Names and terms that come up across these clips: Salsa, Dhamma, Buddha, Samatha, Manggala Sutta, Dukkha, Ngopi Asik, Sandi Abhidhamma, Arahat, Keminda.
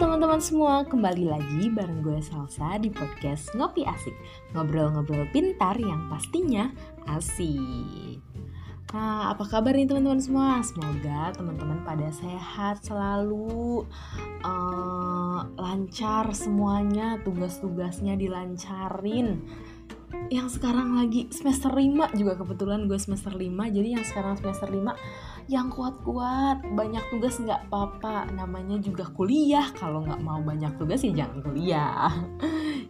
teman-teman semua, kembali lagi bareng gue Salsa di podcast Ngopi Asik, ngobrol-ngobrol pintar yang pastinya asik. Nah, apa kabar nih teman-teman semua? Semoga teman-teman pada sehat selalu, lancar semuanya, tugas-tugasnya dilancarin. Yang sekarang lagi semester 5 juga, kebetulan gue semester 5, jadi yang sekarang semester 5 yang kuat-kuat, banyak tugas gak apa-apa, namanya juga kuliah. Kalau gak mau banyak tugas ya jangan kuliah.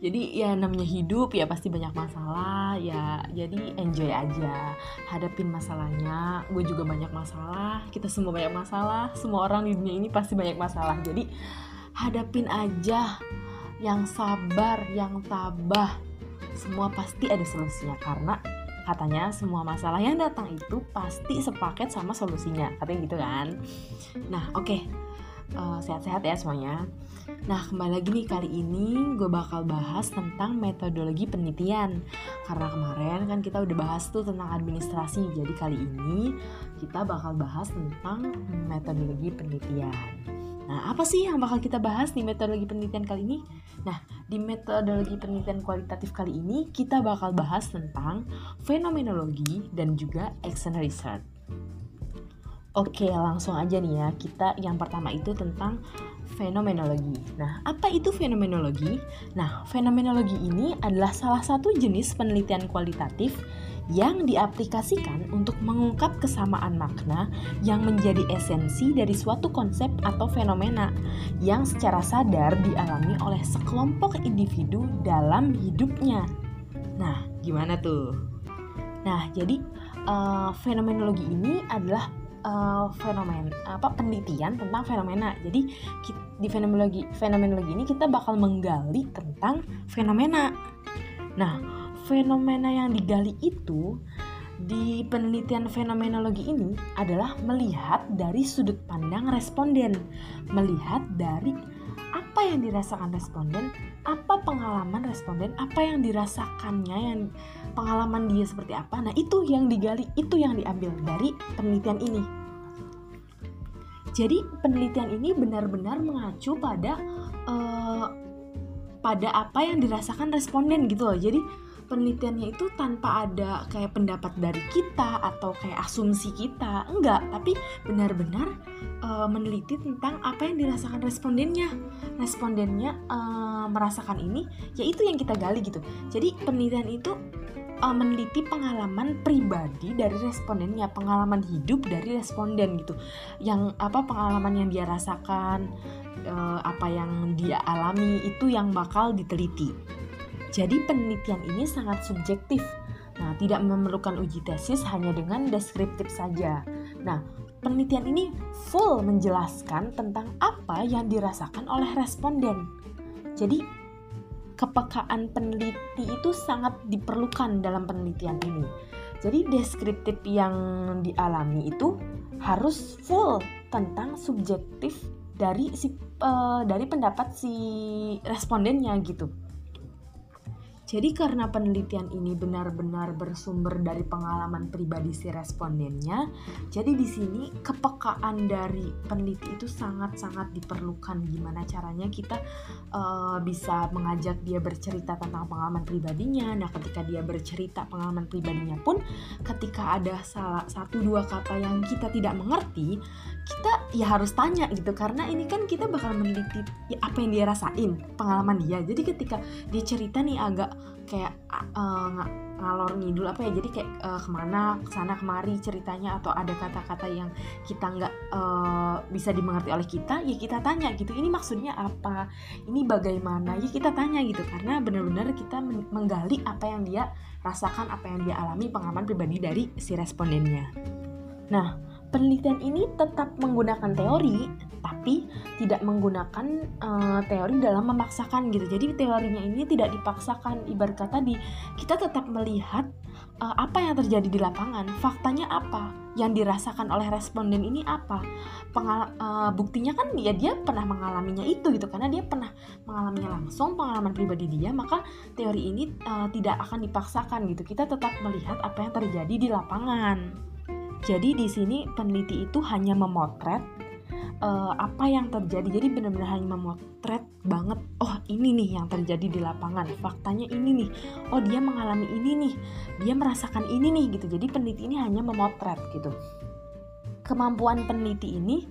Jadi ya namanya hidup ya pasti banyak masalah ya, jadi enjoy aja, hadapin masalahnya. Gue juga banyak masalah, kita semua banyak masalah, semua orang di dunia ini pasti banyak masalah. Jadi hadapin aja, yang sabar, yang tabah, semua pasti ada solusinya, karena katanya semua masalah yang datang itu pasti sepaket sama solusinya, katanya gitu kan. Nah oke. Sehat-sehat ya semuanya. Nah kembali lagi nih, kali ini gue bakal bahas tentang metodologi penelitian. Karena kemarin kan kita udah bahas tuh tentang administrasi, jadi kali ini kita bakal bahas tentang metodologi penelitian. Nah apa sih yang bakal kita bahas di metodologi penelitian kali ini? Nah di metodologi penelitian kualitatif kali ini kita bakal bahas tentang fenomenologi dan juga action research. Oke, langsung aja nih ya, kita yang pertama itu tentang fenomenologi. Nah, apa itu fenomenologi? Nah, fenomenologi ini adalah salah satu jenis penelitian kualitatif yang diaplikasikan untuk mengungkap kesamaan makna yang menjadi esensi dari suatu konsep atau fenomena yang secara sadar dialami oleh sekelompok individu dalam hidupnya. Nah, gimana tuh? Nah, jadi fenomenologi ini adalah penelitian tentang fenomena. Jadi di fenomenologi ini kita bakal menggali tentang fenomena. Nah, fenomena yang digali itu di penelitian fenomenologi ini adalah melihat dari sudut pandang responden, melihat dari apa yang dirasakan responden, apa pengalaman responden, apa yang dirasakannya, yang pengalaman dia seperti apa. Nah itu yang digali, itu yang diambil dari penelitian ini. Jadi penelitian ini benar-benar mengacu pada apa yang dirasakan responden gitu loh. Jadi penelitiannya itu tanpa ada kayak pendapat dari kita atau kayak asumsi kita, enggak, tapi benar-benar meneliti tentang apa yang dirasakan respondennya merasakan ini, yaitu yang kita gali gitu. Jadi penelitian itu meneliti pengalaman pribadi dari respondennya, pengalaman hidup dari responden gitu, yang apa pengalaman yang dia rasakan, apa yang dia alami, itu yang bakal diteliti. Jadi penelitian ini sangat subjektif. Nah, tidak memerlukan uji tesis, hanya dengan deskriptif saja. Nah, penelitian ini full menjelaskan tentang apa yang dirasakan oleh responden. Jadi, kepekaan peneliti itu sangat diperlukan dalam penelitian ini. Jadi, deskriptif yang dialami itu harus full tentang subjektif dari pendapat si respondennya gitu. Jadi karena penelitian ini benar-benar bersumber dari pengalaman pribadi si respondennya, jadi di sini kepekaan dari peneliti itu sangat-sangat diperlukan. Gimana caranya kita bisa mengajak dia bercerita tentang pengalaman pribadinya. Nah, ketika dia bercerita pengalaman pribadinya pun, ketika ada salah satu dua kata yang kita tidak mengerti, kita ya harus tanya gitu, karena ini kan kita bakal meneliti ya, apa yang dia rasain, pengalaman dia. Jadi ketika dia cerita nih agak kayak ngalor ngidul apa ya, jadi kayak kemana kesana kemari ceritanya, atau ada kata-kata yang kita nggak bisa dimengerti oleh kita, ya kita tanya gitu, ini maksudnya apa, ini bagaimana, ya kita tanya gitu, karena benar-benar kita menggali apa yang dia rasakan, apa yang dia alami, pengalaman pribadi dari si respondennya. Nah, penelitian ini tetap menggunakan teori, tapi tidak menggunakan teori dalam memaksakan gitu. Jadi teorinya ini tidak dipaksakan, ibarat kata kita tetap melihat apa yang terjadi di lapangan, faktanya apa, yang dirasakan oleh responden ini apa. Buktinya kan dia pernah mengalaminya itu gitu, karena dia pernah mengalaminya langsung, pengalaman pribadi dia, maka teori ini tidak akan dipaksakan gitu. Kita tetap melihat apa yang terjadi di lapangan. Jadi di sini peneliti itu hanya memotret apa yang terjadi. Jadi benar-benar hanya memotret banget, oh ini nih yang terjadi di lapangan, faktanya ini nih, oh dia mengalami ini nih, dia merasakan ini nih gitu. Jadi peneliti ini hanya memotret gitu. Kemampuan peneliti ini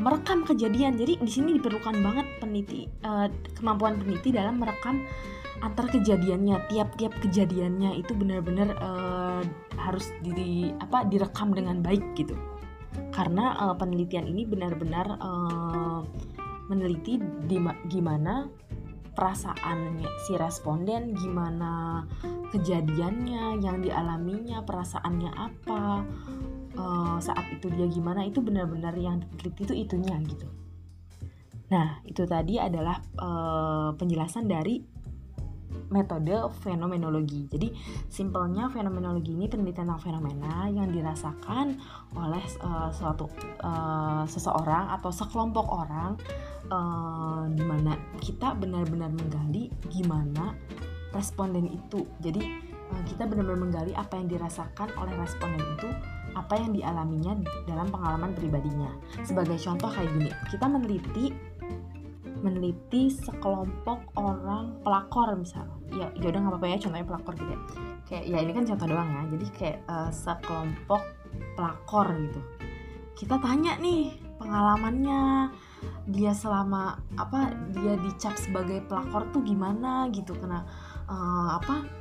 merekam kejadian. Jadi di sini diperlukan banget peneliti, kemampuan peneliti dalam merekam antar kejadiannya. Tiap-tiap kejadiannya itu benar-benar harus direkam dengan baik gitu. Karena penelitian ini benar-benar meneliti gimana perasaannya si responden, gimana kejadiannya yang dialaminya, perasaannya apa, saat itu dia gimana, itu benar-benar yang diteliti itu itunya gitu. Nah, itu tadi adalah penjelasan dari metode fenomenologi. Jadi simpelnya fenomenologi ini penelitian tentang fenomena yang dirasakan oleh seseorang atau sekelompok orang, di mana kita benar-benar menggali gimana responden itu. Jadi kita benar-benar menggali apa yang dirasakan oleh responden itu, apa yang dialaminya dalam pengalaman pribadinya. Sebagai contoh kayak gini, kita meneliti sekelompok orang pelakor misalnya, ya udah nggak apa-apa ya contohnya pelakor gitu ya. Kayak ya ini kan contoh doang ya, jadi kayak sekelompok pelakor gitu. Kita tanya nih pengalamannya dia selama dia dicap sebagai pelakor tuh gimana gitu, kena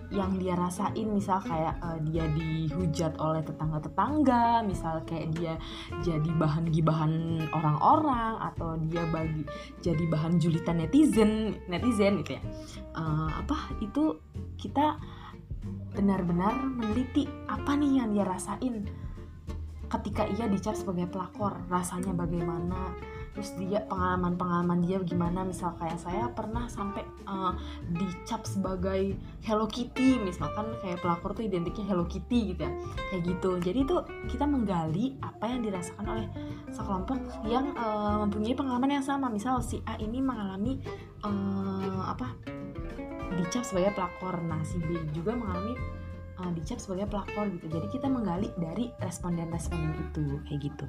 yang dia rasain, misal kayak dia dihujat oleh tetangga-tetangga, misal kayak dia jadi bahan gibahan orang-orang, atau dia jadi bahan julitan netizen gitu ya. Itu kita benar-benar meneliti apa nih yang dia rasain ketika ia dicap sebagai pelakor, rasanya bagaimana, terus dia pengalaman dia gimana. Misal kayak saya pernah sampai dicap sebagai Hello Kitty misalkan, kayak pelakor tuh identiknya Hello Kitty gitu ya, kayak gitu. Jadi itu kita menggali apa yang dirasakan oleh sekelompok yang mempunyai pengalaman yang sama. Misal si A ini mengalami dicap sebagai pelakor, nah si B juga mengalami dicap sebagai pelakor gitu. Jadi kita menggali dari responden itu kayak gitu.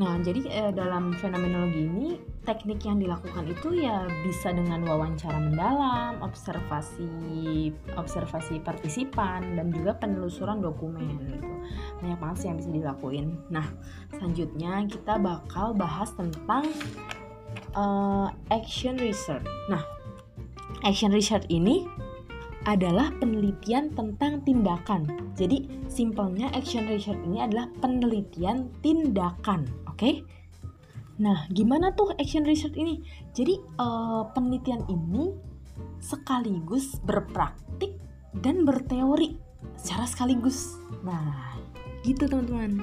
Nah, jadi dalam fenomenologi ini teknik yang dilakukan itu ya bisa dengan wawancara mendalam, observasi partisipan, dan juga penelusuran dokumen gitu. Banyak banget sih yang bisa dilakuin. Nah, selanjutnya kita bakal bahas tentang action research. Nah, action research ini adalah penelitian tentang tindakan. Jadi simpelnya action research ini adalah penelitian tindakan, oke? Nah, gimana tuh action research ini? Jadi penelitian ini sekaligus berpraktik dan berteori secara sekaligus. Nah, gitu teman-teman.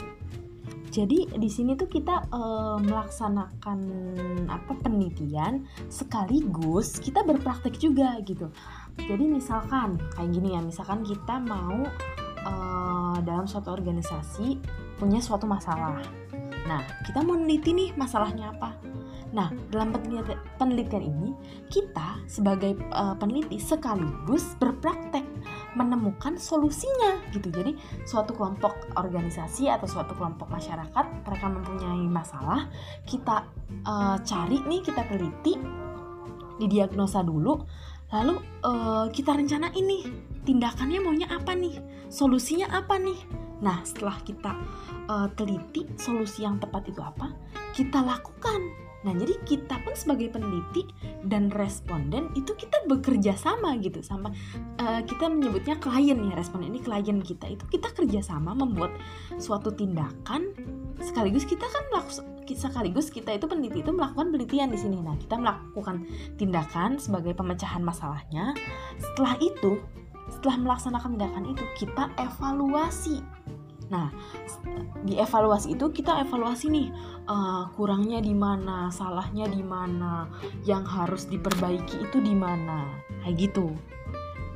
Jadi di sini tuh kita melaksanakan penelitian sekaligus kita berpraktik juga gitu. Jadi misalkan kayak gini ya, misalkan kita mau dalam suatu organisasi punya suatu masalah. Nah, kita mau meneliti nih masalahnya apa. Nah, dalam penelitian ini kita sebagai peneliti sekaligus berpraktek menemukan solusinya gitu. Jadi suatu kelompok organisasi atau suatu kelompok masyarakat mereka mempunyai masalah, kita cari nih, kita teliti, didiagnosa dulu, lalu kita rencanain nih tindakannya maunya apa nih, solusinya apa nih. Nah, setelah kita teliti solusi yang tepat itu apa, kita lakukan. Nah, jadi kita pun sebagai peneliti dan responden itu kita bekerja sama gitu, sama kita menyebutnya klien ya, responden ini klien kita. Itu kita kerjasama membuat suatu tindakan sekaligus kita kan kita itu peneliti itu melakukan penelitian di sini. Nah, kita melakukan tindakan sebagai pemecahan masalahnya. Setelah melaksanakan tindakan itu kita evaluasi. Nah, di evaluasi itu kita evaluasi nih kurangnya di mana, salahnya di mana, yang harus diperbaiki itu di mana, kayak gitu.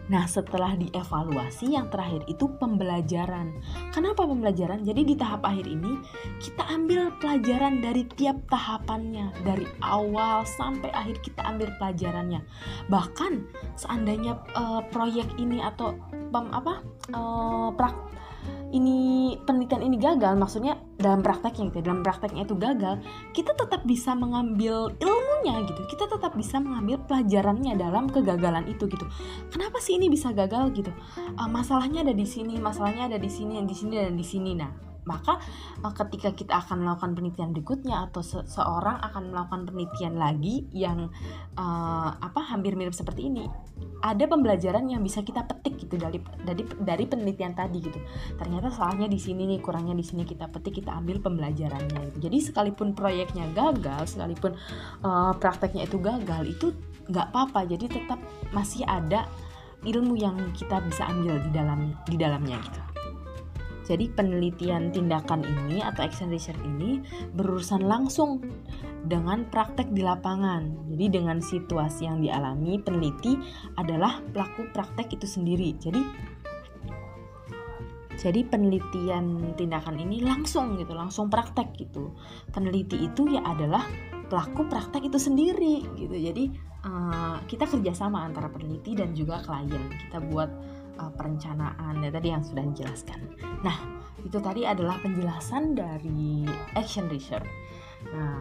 Nah, setelah dievaluasi yang terakhir itu pembelajaran. Kenapa pembelajaran? Jadi di tahap akhir ini kita ambil pelajaran dari tiap tahapannya, dari awal sampai akhir kita ambil pelajarannya. Bahkan seandainya proyek ini atau penelitian ini gagal, maksudnya dalam prakteknya gitu, dalam prakteknya itu gagal, kita tetap bisa mengambil ilmunya gitu, kita tetap bisa mengambil pelajarannya dalam kegagalan itu gitu. Kenapa sih ini bisa gagal gitu? Masalahnya ada di sini, masalahnya ada di sini dan di sini. Nah, maka ketika kita akan melakukan penelitian berikutnya atau seseorang akan melakukan penelitian lagi yang hampir mirip seperti ini, ada pembelajaran yang bisa kita petik gitu dari penelitian tadi gitu. Ternyata salahnya di sini nih, kurangnya di sini, kita petik, kita ambil pembelajarannya gitu. Jadi sekalipun proyeknya gagal, sekalipun prakteknya itu gagal, itu nggak apa-apa. Jadi tetap masih ada ilmu yang kita bisa ambil di dalamnya gitu. Jadi penelitian tindakan ini atau action research ini berurusan langsung dengan praktek di lapangan. Jadi dengan situasi yang dialami peneliti adalah pelaku praktek itu sendiri. Jadi penelitian tindakan ini langsung gitu, langsung praktek gitu. Peneliti itu ya adalah pelaku praktek itu sendiri gitu. Jadi kita kerjasama antara peneliti dan juga klien. Kita buat perencanaan ya, tadi yang sudah dijelaskan. Nah, itu tadi adalah penjelasan dari action research. Nah,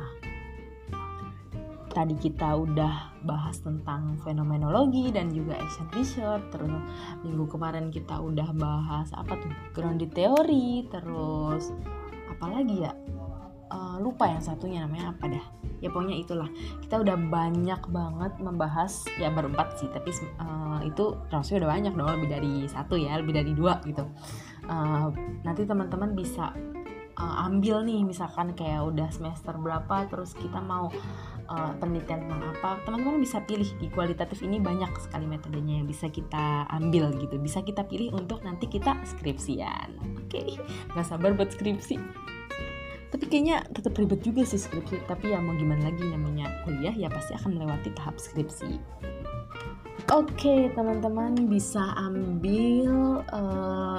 tadi kita udah bahas tentang fenomenologi dan juga action research. Terus minggu kemarin kita udah bahas grounded theory. Terus apalagi ya? Lupa yang satunya namanya apa dah. Ya pokoknya itulah, kita udah banyak banget membahas, ya baru 4 sih, tapi itu rasanya udah banyak dong, lebih dari 1 ya, lebih dari 2 gitu. Nanti teman-teman bisa ambil nih, misalkan kayak udah semester berapa, terus kita mau penelitian tentang apa, teman-teman bisa pilih. Di kualitatif ini banyak sekali metodenya yang bisa kita ambil gitu, bisa kita pilih untuk nanti kita skripsian. Oke, gak sabar buat skripsi. Tapi kayaknya tetap ribet juga sih skripsi, tapi ya mau gimana lagi, namanya kuliah ya pasti akan melewati tahap skripsi. Oke, teman-teman bisa ambil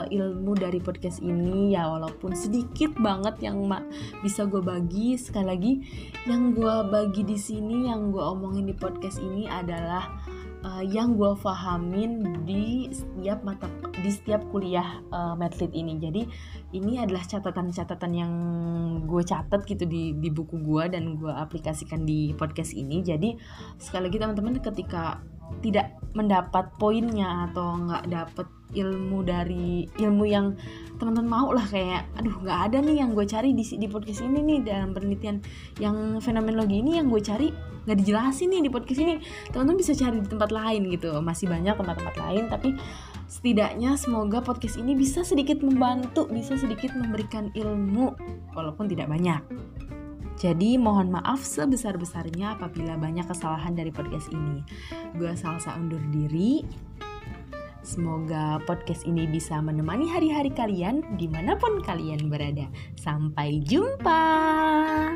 ilmu dari podcast ini ya, walaupun sedikit banget yang bisa gue bagi. Sekali lagi, yang gue bagi di sini, yang gue omongin di podcast ini adalah yang gue fahamin di setiap kuliah medlit ini. Jadi ini adalah catatan-catatan yang gue catat gitu di buku gue, dan gue aplikasikan di podcast ini. Jadi sekali lagi teman-teman, ketika tidak mendapat poinnya atau nggak dapet ilmu yang teman-teman mau lah, kayak aduh nggak ada nih yang gue cari di podcast ini nih, dalam penelitian yang fenomenologi ini yang gue cari nggak dijelasin nih di podcast ini, teman-teman bisa cari di tempat lain gitu. Masih banyak tempat-tempat lain, tapi setidaknya semoga podcast ini bisa sedikit membantu, bisa sedikit memberikan ilmu walaupun tidak banyak. Jadi mohon maaf sebesar-besarnya apabila banyak kesalahan dari podcast ini. Gue Salsa undur diri. Semoga podcast ini bisa menemani hari-hari kalian dimanapun kalian berada. Sampai jumpa.